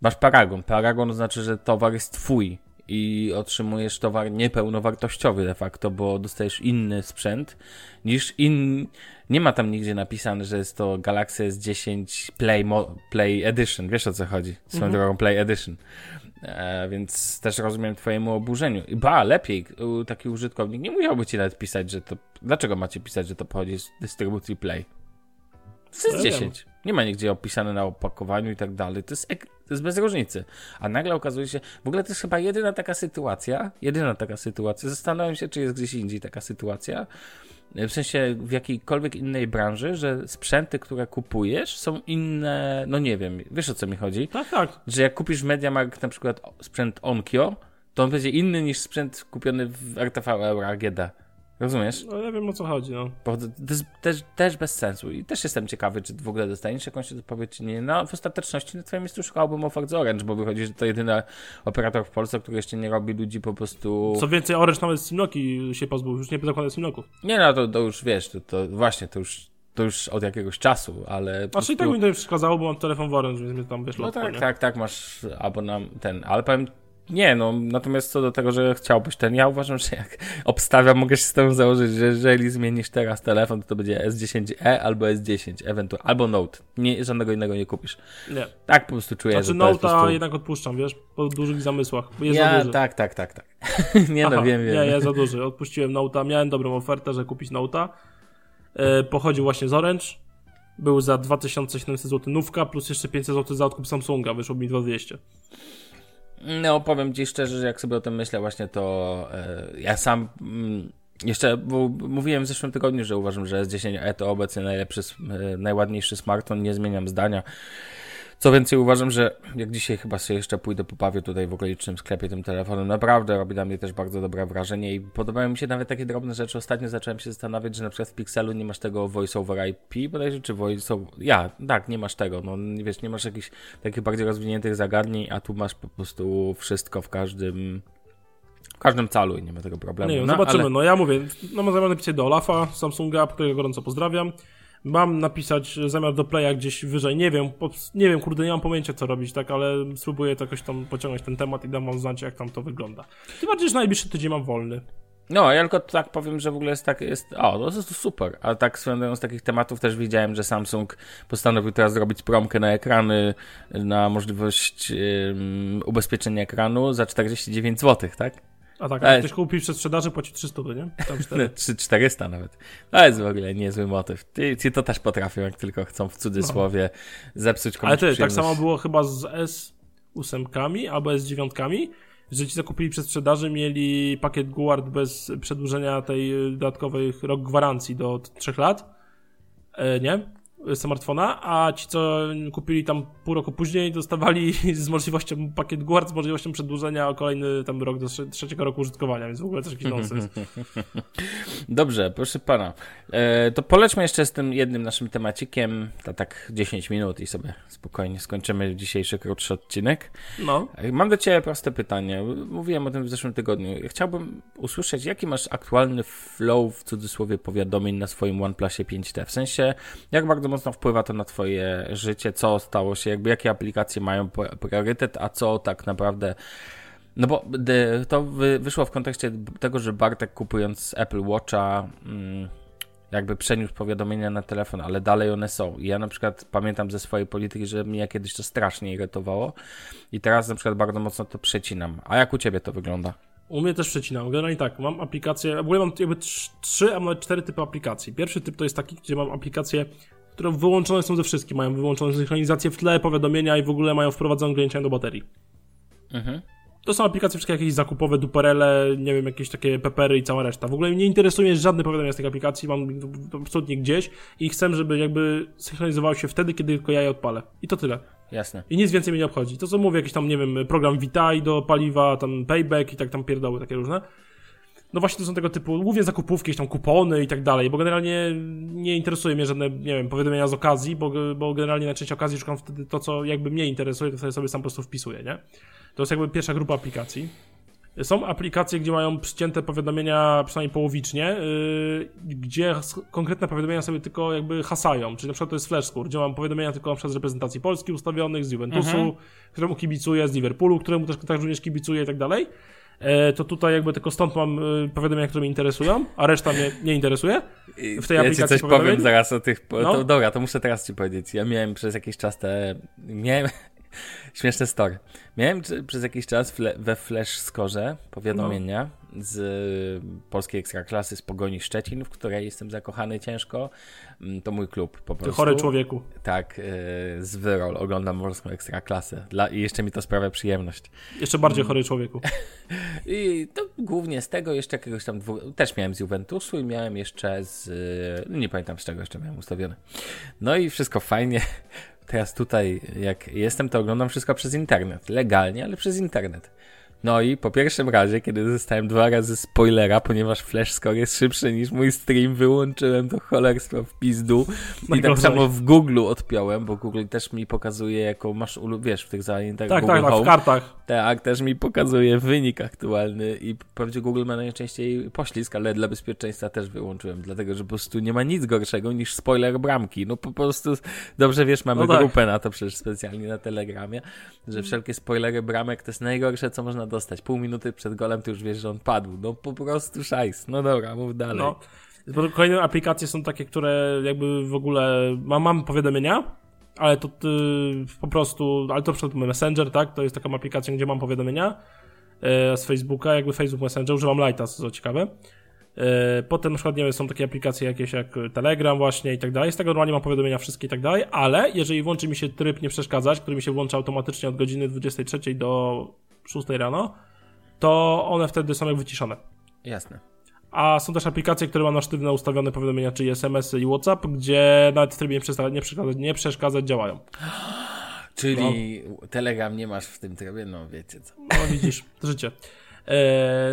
Masz paragon. Paragon znaczy, że towar jest twój i otrzymujesz towar niepełnowartościowy de facto, bo dostajesz inny sprzęt niż inny. Nie ma tam nigdzie napisane, że jest to Galaxy S dziesięć Play, Mo- Play Edition. Wiesz, o co chodzi? Swoją drogą Play Edition. E, więc też rozumiem twojemu oburzeniu. I ba, lepiej taki użytkownik nie musiałby ci nawet pisać, że to... Dlaczego macie pisać, że to pochodzi z dystrybucji Play? To jest S dziesięć. Nie ma nigdzie opisane na opakowaniu i tak dalej. To jest, ek- to jest bez różnicy. A nagle okazuje się... W ogóle to jest chyba jedyna taka sytuacja. Jedyna taka sytuacja. Zastanawiam się, czy jest gdzieś indziej taka sytuacja. W sensie w jakiejkolwiek innej branży, że sprzęty, które kupujesz, są inne, no nie wiem, wiesz, o co mi chodzi? Tak, tak. Że jak kupisz w MediaMarkt na przykład sprzęt Onkyo, to on będzie inny niż sprzęt kupiony w R T V Euro A G D. Rozumiesz? No ja wiem, o co chodzi, no. Bo to jest też, też bez sensu i też jestem ciekawy, czy w ogóle dostaniesz jakąś odpowiedź, czy nie. No w ostateczności na twoim miejscu szukałbym ofert z Orange, bo wychodzi, że to jedyny operator w Polsce, który jeszcze nie robi ludzi po prostu... Co więcej, Orange nawet z Simnoki się pozbył, już nie zakłada Simnoków. Nie no, to, to już wiesz, to, to właśnie, to już... To już od jakiegoś czasu, ale... Znaczy i tak mi to nie przeszkadzało, bo mam telefon w Orange, więc mnie tam wyszło. No tak, nie? tak, tak, masz abonament, ten, ale powiem... Nie, no, natomiast co do tego, że chciałbyś ten, ja uważam, że jak obstawiam, mogę się z tym założyć, że jeżeli zmienisz teraz telefon, to to będzie S dziesięć e albo S dziesięć, ewentualnie, albo Note. Nie, żadnego innego nie kupisz. Nie. Tak po prostu czuję, znaczy, że to jest po prostu... jednak odpuszczam, wiesz, po dużych zamysłach, bo jest ja, za duży. tak, tak, tak, tak. nie Aha, no, wiem, wiem. Nie, ja za duży, odpuściłem Note'a, miałem dobrą ofertę, że kupić Note'a, e, pochodził właśnie z Orange, był za dwa tysiące siedemset złotych nówka, plus jeszcze pięćset złotych za odkup Samsunga, wyszło mi dwa tysiące dwieście. No, powiem ci szczerze, że jak sobie o tym myślę właśnie, to e, ja sam m, jeszcze, bo mówiłem w zeszłym tygodniu, że uważam, że S dziesięć e to obecnie najlepszy, e, najładniejszy smartfon, nie zmieniam zdania. Co więcej, uważam, że jak dzisiaj chyba sobie jeszcze pójdę pobawię tutaj w okolicznym sklepie tym telefonem, naprawdę robi na mnie też bardzo dobre wrażenie i podobają mi się nawet takie drobne rzeczy. Ostatnio zacząłem się zastanawiać, że na przykład w Pixelu nie masz tego voice over I P bodajże, czy voice over... Ja, tak, nie masz tego, no wiesz, nie masz jakichś takich bardziej rozwiniętych zagadnień, a tu masz po prostu wszystko w każdym... W każdym calu i nie ma tego problemu. Nie wiem, no, zobaczymy, ale... no ja mówię, no możemy napisać do Olafa, Samsunga, którego gorąco pozdrawiam. Mam napisać zamiar do Playa gdzieś wyżej, nie wiem, nie wiem, kurde, nie mam pojęcia co robić, tak, ale spróbuję to jakoś tam pociągnąć ten temat i dam wam znać, jak tam to wygląda. Tym bardziej, że najbliższy tydzień mam wolny. No, ja tylko tak powiem, że w ogóle jest tak, jest, o, to jest super, a tak z takich tematów też widziałem, że Samsung postanowił teraz zrobić promkę na ekrany, na możliwość um, ubezpieczenia ekranu za czterdzieści dziewięć złotych, tak? A tak, ale ktoś kupi przy sprzedaży, płaci trzysta, nie? Tam czterysta nawet. To jest w ogóle niezły motyw. Ci, ci to też potrafią, jak tylko chcą w cudzysłowie no. zepsuć komuś. Ale ty, tak samo było chyba z S osiem albo S dziewięć, że ci zakupili przy sprzedaży, mieli pakiet Guard bez przedłużenia tej dodatkowej rok gwarancji do trzech lat, e, nie? smartfona, a ci, co kupili tam pół roku później, dostawali z możliwością pakiet Guard, z możliwością przedłużenia o kolejny tam rok do trzeciego roku użytkowania, więc w ogóle też jakiś nonsens. Dobrze, proszę pana. E, to polećmy jeszcze z tym jednym naszym temacikiem, to tak dziesięć minut i sobie spokojnie skończymy dzisiejszy krótszy odcinek. No. Mam do ciebie proste pytanie. Mówiłem o tym w zeszłym tygodniu. Chciałbym usłyszeć, jaki masz aktualny flow w cudzysłowie powiadomień na swoim OnePlusie pięć T? W sensie, jak bardzo mocno wpływa to na twoje życie, co stało się, jakby jakie aplikacje mają priorytet, a co tak naprawdę, no bo to wyszło w kontekście tego, że Bartek kupując Apple Watcha jakby przeniósł powiadomienia na telefon, ale dalej one są. I ja na przykład pamiętam ze swojej polityki, że mnie kiedyś to strasznie irytowało i teraz na przykład bardzo mocno to przecinam. A jak u ciebie to wygląda? U mnie też przecinam. Generalnie tak, mam aplikacje, w ogóle mam jakby trzy, a nawet cztery typy aplikacji. Pierwszy typ to jest taki, gdzie mam aplikacje, które wyłączone są ze wszystkich, mają wyłączone synchronizację w tle, powiadomienia i w ogóle mają wprowadzone ograniczenia do baterii. Mhm. To są aplikacje wszystkie jakieś zakupowe, duperele, nie wiem, jakieś takie pepery i cała reszta. W ogóle mnie nie interesuje żadne powiadomienia z tych aplikacji, mam absolutnie gdzieś i chcę, żeby jakby synchronizowały się wtedy, kiedy tylko ja je odpalę. I to tyle. Jasne. I nic więcej mnie nie obchodzi. To co mówię, jakiś tam, nie wiem, program Witaj do paliwa, tam Payback i tak tam pierdoły takie różne. No właśnie to są tego typu, głównie zakupówki, jakieś tam kupony i tak dalej, bo generalnie nie interesuje mnie żadne, nie wiem, powiadomienia z okazji, bo, bo generalnie najczęściej okazji szukam wtedy to, co jakby mnie interesuje, to wtedy sobie sam po prostu wpisuję, nie? To jest jakby pierwsza grupa aplikacji. Są aplikacje, gdzie mają przycięte powiadomienia, przynajmniej połowicznie, yy, gdzie konkretne powiadomienia sobie tylko jakby hasają, czyli na przykład to jest Flashscore, gdzie mam powiadomienia tylko na przykład z reprezentacji Polski ustawionych, z Juventusu, mhm. któremu kibicuję, z Liverpoolu, któremu też tak również kibicuję i tak dalej. To tutaj jakby tylko stąd mam powiadomienia, które mnie interesują, a reszta mnie nie interesuje. W tej ja aplikacji ci coś powiem zaraz o tych... No. To, dobra, to muszę teraz ci powiedzieć. Ja miałem przez jakiś czas te... Miałem... Śmieszne story. Miałem przez jakiś czas we Flashscorze powiadomienia no. z polskiej ekstraklasy, z Pogoni Szczecin, w której jestem zakochany ciężko. To mój klub po prostu. Ty chory człowieku. Tak, z Wyrol oglądam morską ekstraklasę i jeszcze mi to sprawia przyjemność. Jeszcze bardziej chory człowieku. I to głównie z tego jeszcze jakiegoś tam dwu... też miałem z Juventusu i miałem jeszcze z... nie pamiętam z czego jeszcze miałem ustawione. No i wszystko fajnie. Teraz tutaj, jak jestem, to oglądam wszystko przez internet. Legalnie, ale przez internet. No i po pierwszym razie, kiedy zostałem dwa razy spoilera, ponieważ Flashscore jest szybszy niż mój stream, wyłączyłem to cholerstwo w pizdu i tak samo w Google odpiąłem, bo Google też mi pokazuje, jaką masz, wiesz, w tych zajęciach tak, Google tak, Home. Tak, w kartach. Tak, też mi pokazuje wynik aktualny i wprawdzie Google ma najczęściej poślizg, ale dla bezpieczeństwa też wyłączyłem, dlatego, że po prostu nie ma nic gorszego niż spoiler bramki. No po prostu, dobrze wiesz, mamy no tak. grupę na to przecież specjalnie na Telegramie, że wszelkie spoilery bramek to jest najgorsze, co można dostać. Pół minuty przed golem to już wiesz, że on padł. No po prostu szajs. No dobra, mów dalej. No. Kolejne aplikacje są takie, które jakby w ogóle mam, mam powiadomienia, ale to ty, po prostu, ale to przed Messenger, tak? To jest taką aplikacją, gdzie mam powiadomienia e, z Facebooka, jakby Facebook Messenger, używam Lighta, co ciekawe. E, potem na przykład, nie wiem, są takie aplikacje jakieś jak Telegram właśnie i tak dalej. Z tego normalnie mam powiadomienia wszystkie i tak dalej, ale jeżeli włączy mi się tryb nie przeszkadzać, który mi się włącza automatycznie od godziny dwudziestej trzeciej do szóstej rano, to one wtedy są jak wyciszone. Jasne. A są też aplikacje, które mam na sztywno ustawione powiadomienia, czyli es em esy i WhatsApp, gdzie nawet w trybie nie przeszkadzać, nie przeszkadzać, nie przeszkadzać działają. Czyli no. Telegram nie masz w tym trybie, no wiecie co. No widzisz, to życie.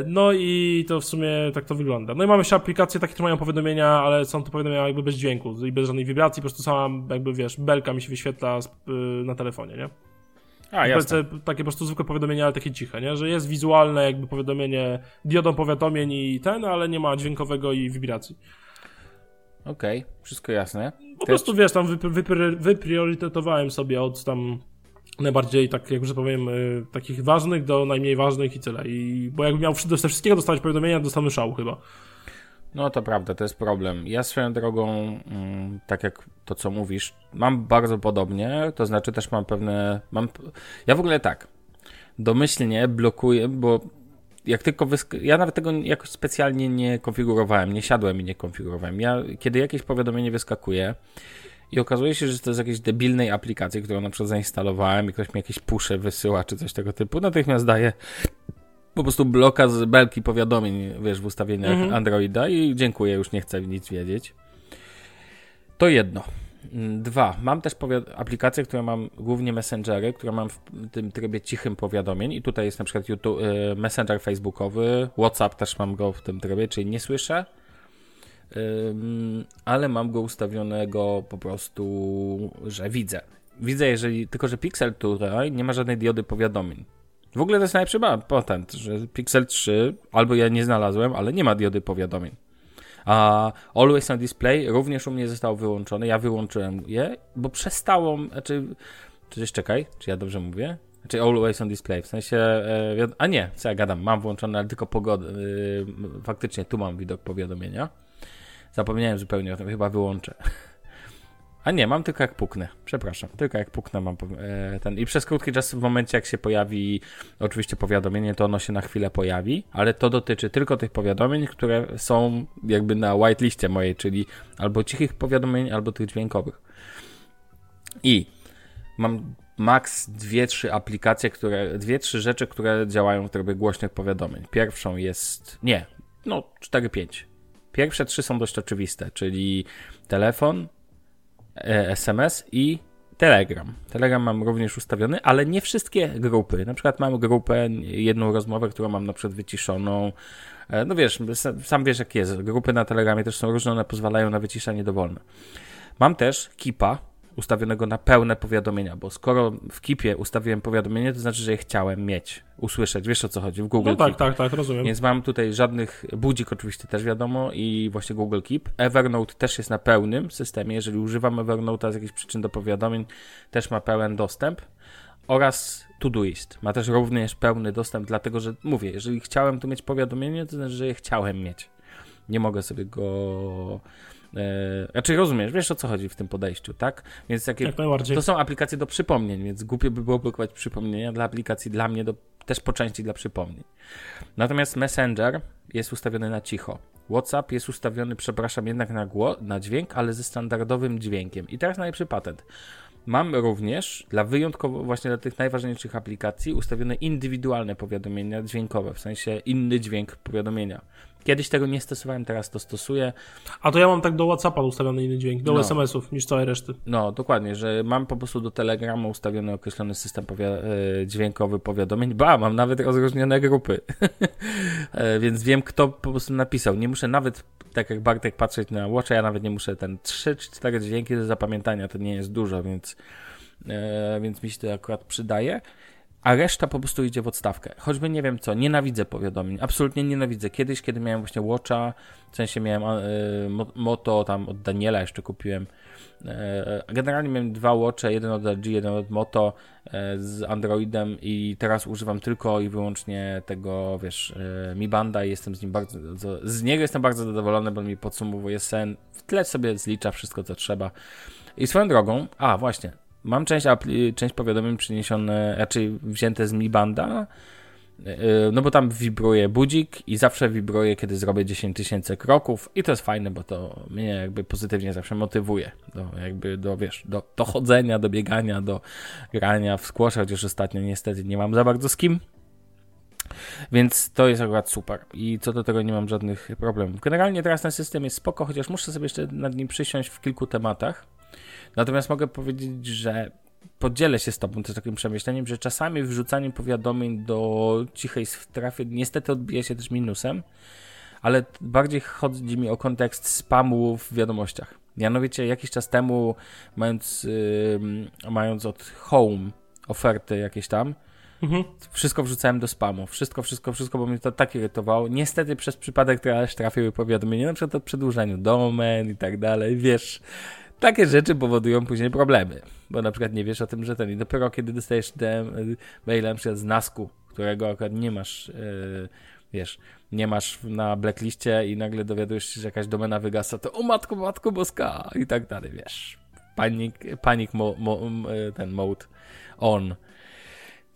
No i to w sumie tak to wygląda. No i mamy jeszcze aplikacje takie, które mają powiadomienia, ale są to powiadomienia jakby bez dźwięku i bez żadnej wibracji, po prostu sama jakby wiesz, belka mi się wyświetla na telefonie, nie? A, jasne. Takie po prostu zwykłe powiadomienie, ale takie ciche, nie? Że jest wizualne jakby powiadomienie diodą powiadomień i ten, ale nie ma dźwiękowego i wibracji. Okej, okay, wszystko jasne. Po prostu wiesz, tam wypry, wypry, wypriorytetowałem sobie od tam najbardziej, tak jak już powiem, y, takich ważnych do najmniej ważnych i tyle. I, bo jakbym miał do wszystkiego dostawać powiadomienia, dostanę szału chyba. No to prawda, to jest problem. Ja swoją drogą, mm, tak jak to co mówisz, mam bardzo podobnie, to znaczy też mam pewne... Mam, ja w ogóle tak, domyślnie blokuję, bo jak tylko... Wysk- ja nawet tego jakoś specjalnie nie konfigurowałem, nie siadłem i nie konfigurowałem. Ja, kiedy jakieś powiadomienie wyskakuje i okazuje się, że to jest jakiejś debilnej aplikacji, którą na przykład zainstalowałem i ktoś mi jakieś pusze wysyła czy coś tego typu, natychmiast daję... po prostu bloka z belki powiadomień, wiesz, w ustawieniach mhm. Androida i dziękuję, już nie chcę nic wiedzieć. To jedno. Dwa, mam też powiad- aplikacje, które mam, głównie Messengery, które mam w tym trybie cichym powiadomień i tutaj jest na przykład YouTube, y, Messenger facebookowy, WhatsApp też mam go w tym trybie, czyli nie słyszę, y, ale mam go ustawionego po prostu, że widzę. Widzę, jeżeli, tylko że Pixel tutaj nie ma żadnej diody powiadomień. W ogóle to jest najlepszy patent, że Pixel trzy, albo ja nie znalazłem, ale nie ma diody powiadomień. A Always on Display również u mnie został wyłączony, ja wyłączyłem je, bo przestało, znaczy, przecież czekaj, czy ja dobrze mówię? Znaczy Always on Display, w sensie, a nie, co ja gadam, mam włączone, ale tylko pogodę, faktycznie tu mam widok powiadomienia. Zapomniałem zupełnie o tym, chyba wyłączę. A nie, mam tylko jak puknę, przepraszam, tylko jak puknę mam ten i przez krótki czas w momencie jak się pojawi oczywiście powiadomienie, to ono się na chwilę pojawi, ale to dotyczy tylko tych powiadomień, które są jakby na whiteliście mojej, czyli albo cichych powiadomień, albo tych dźwiękowych. I mam max dwie trzy aplikacje, które dwie trzy rzeczy, które działają w trybie głośnych powiadomień. Pierwszą jest, nie, no cztery pięć. Pierwsze trzy są dość oczywiste, czyli telefon, S M S i Telegram. Telegram mam również ustawiony, ale nie wszystkie grupy. Na przykład mam grupę, jedną rozmowę, którą mam na przykład wyciszoną. No wiesz, sam wiesz jak jest. Grupy na Telegramie też są różne, one pozwalają na wyciszenie dowolne. Mam też Keepa ustawionego na pełne powiadomienia, bo skoro w Keepie ustawiłem powiadomienie, to znaczy, że je chciałem mieć, usłyszeć. Wiesz o co chodzi? W Google Keep. No tak, tak, tak, rozumiem. Więc mam tutaj żadnych, budzik oczywiście też wiadomo i właśnie Google Keep. Evernote też jest na pełnym systemie, jeżeli używam Evernote'a z jakichś przyczyn do powiadomień, też ma pełen dostęp. Oraz Todoist ma też również pełny dostęp, dlatego, że mówię, jeżeli chciałem tu mieć powiadomienie, to znaczy, że je chciałem mieć. Nie mogę sobie go... Raczej rozumiesz, wiesz o co chodzi w tym podejściu, tak? Więc takie, to są aplikacje do przypomnień, więc głupio by było blokować przypomnienia dla aplikacji, dla mnie do, też po części dla przypomnień. Natomiast Messenger jest ustawiony na cicho. WhatsApp jest ustawiony, przepraszam, jednak na, głos, na dźwięk, ale ze standardowym dźwiękiem. I teraz najlepszy patent. Mam również dla wyjątkowo, właśnie dla tych najważniejszych aplikacji ustawione indywidualne powiadomienia dźwiękowe, w sensie inny dźwięk powiadomienia. Kiedyś tego nie stosowałem, teraz to stosuję. A to ja mam tak do WhatsAppa ustawiony inny dźwięk, do no. S M S-ów niż całej reszty. No, dokładnie, że mam po prostu do Telegramu ustawiony określony system powia- dźwiękowy powiadomień. Ba, mam nawet rozróżnione grupy, więc wiem kto po prostu napisał. Nie muszę nawet, tak jak Bartek, patrzeć na Watcha, ja nawet nie muszę ten trzy cztery dźwięki do zapamiętania, to nie jest dużo, więc, e, więc mi się to akurat przydaje. A reszta po prostu idzie w odstawkę. Choćby nie wiem co, nienawidzę powiadomień, absolutnie nienawidzę. Kiedyś, kiedy miałem właśnie Watcha, w sensie miałem y, Moto, tam od Daniela jeszcze kupiłem. Y, generalnie miałem dwa Watche, jeden od L G, jeden od Moto y, z Androidem i teraz używam tylko i wyłącznie tego, wiesz, y, Mi Banda i jestem z nim bardzo, z niego jestem bardzo zadowolony, bo mi podsumowuje sen, w tle sobie zlicza wszystko co trzeba. I swoją drogą, a właśnie, mam część, apli- część powiadomień przyniesione, raczej wzięte z Mi Banda, yy, no bo tam wibruje budzik i zawsze wibruje, kiedy zrobię dziesięć tysięcy kroków i to jest fajne, bo to mnie jakby pozytywnie zawsze motywuje do, jakby do, wiesz, do, do chodzenia, do biegania, do grania w squasha, chociaż ostatnio niestety nie mam za bardzo z kim. Więc to jest akurat super i co do tego nie mam żadnych problemów. Generalnie teraz ten system jest spoko, chociaż muszę sobie jeszcze nad nim przysiąść w kilku tematach. Natomiast mogę powiedzieć, że podzielę się z Tobą też takim przemyśleniem, że czasami wrzucanie powiadomień do cichej strefy niestety odbija się też minusem, ale bardziej chodzi mi o kontekst spamu w wiadomościach. Mianowicie jakiś czas temu, mając, yy, mając od Home oferty jakieś tam, mhm. wszystko wrzucałem do spamu, wszystko, wszystko, wszystko, bo mnie to tak irytowało. Niestety przez przypadek też trafiły powiadomienia, na przykład o przedłużaniu domen i tak dalej, wiesz... Takie rzeczy powodują później problemy, bo na przykład nie wiesz o tym, że ten i dopiero kiedy dostajesz te mailem z nasku, którego akurat nie masz, yy, wiesz, nie masz na blackliście i nagle dowiadujesz się, że jakaś domena wygasa, to o matko, matko boska i tak dalej, wiesz. Panik, panik mo, mo, ten mode on.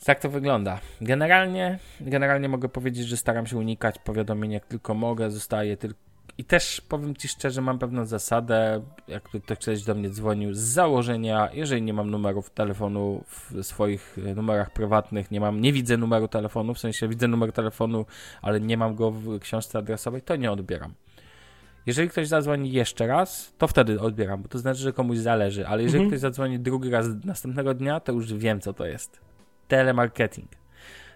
Tak to wygląda. Generalnie, generalnie mogę powiedzieć, że staram się unikać powiadomień jak tylko mogę, zostaję tylko i też powiem Ci szczerze, mam pewną zasadę, jak ktoś kiedyś do mnie dzwonił z założenia, jeżeli nie mam numerów telefonu w swoich numerach prywatnych, nie mam, nie widzę numeru telefonu, w sensie widzę numer telefonu, ale nie mam go w książce adresowej, to nie odbieram. Jeżeli ktoś zadzwoni jeszcze raz, to wtedy odbieram, bo to znaczy, że komuś zależy, ale jeżeli mhm. ktoś zadzwoni drugi raz następnego dnia, to już wiem, co to jest. Telemarketing.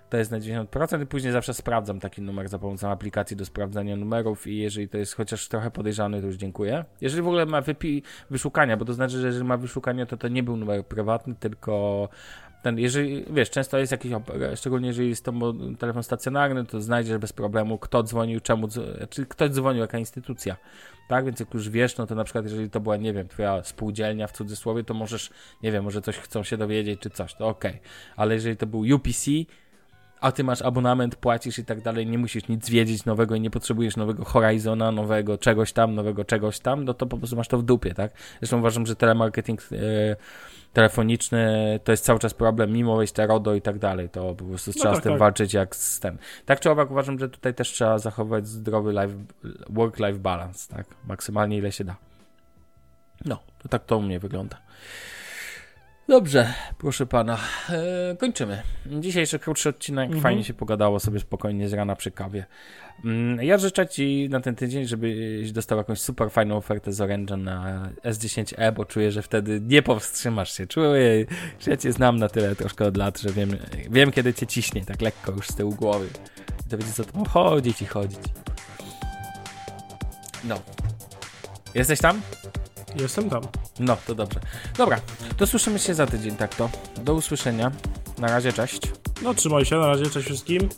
To jest na dziewięćdziesiąt procent i później zawsze sprawdzam taki numer za pomocą aplikacji do sprawdzania numerów i jeżeli to jest chociaż trochę podejrzany, to już dziękuję. Jeżeli w ogóle ma wypi- wyszukania, bo to znaczy, że jeżeli ma wyszukania, to to nie był numer prywatny, tylko ten, jeżeli, wiesz, często jest jakiś, szczególnie jeżeli jest to telefon stacjonarny, to znajdziesz bez problemu, kto dzwonił, czemu, czy ktoś dzwonił, jaka instytucja, tak, więc jak już wiesz, no to na przykład jeżeli to była, nie wiem, twoja spółdzielnia w cudzysłowie, to możesz, nie wiem, może coś chcą się dowiedzieć, czy coś, to okej, okay. Ale jeżeli to był U P C, a ty masz abonament, płacisz i tak dalej, nie musisz nic wiedzieć nowego i nie potrzebujesz nowego Horizona, nowego czegoś tam, nowego czegoś tam, no to po prostu masz to w dupie, tak? Zresztą uważam, że telemarketing yy, telefoniczny to jest cały czas problem, mimo wejścia RODO i tak dalej, to po prostu trzeba no tak, z tym tak. walczyć jak z tym. Tak czy owak uważam, że tutaj też trzeba zachować zdrowy life, work-life balance, tak? Maksymalnie ile się da. No, to tak to u mnie wygląda. Dobrze, proszę pana, eee, kończymy. Dzisiejszy krótszy odcinek, mhm. fajnie się pogadało sobie spokojnie z rana przy kawie. Mm, ja życzę ci na ten tydzień, żebyś dostał jakąś super fajną ofertę z Orange'a na S dziesięć e, bo czuję, że wtedy nie powstrzymasz się. Czuję, że ja cię znam na tyle troszkę od lat, że wiem, wiem kiedy cię ciśnie, tak lekko już z tyłu głowy. To będzie co tam chodzić i chodzić. No. Jesteś tam? Jestem tam. No, to dobrze. Dobra, to słyszymy się za tydzień, tak to. Do usłyszenia. Na razie, cześć. No, trzymaj się, na razie, cześć wszystkim.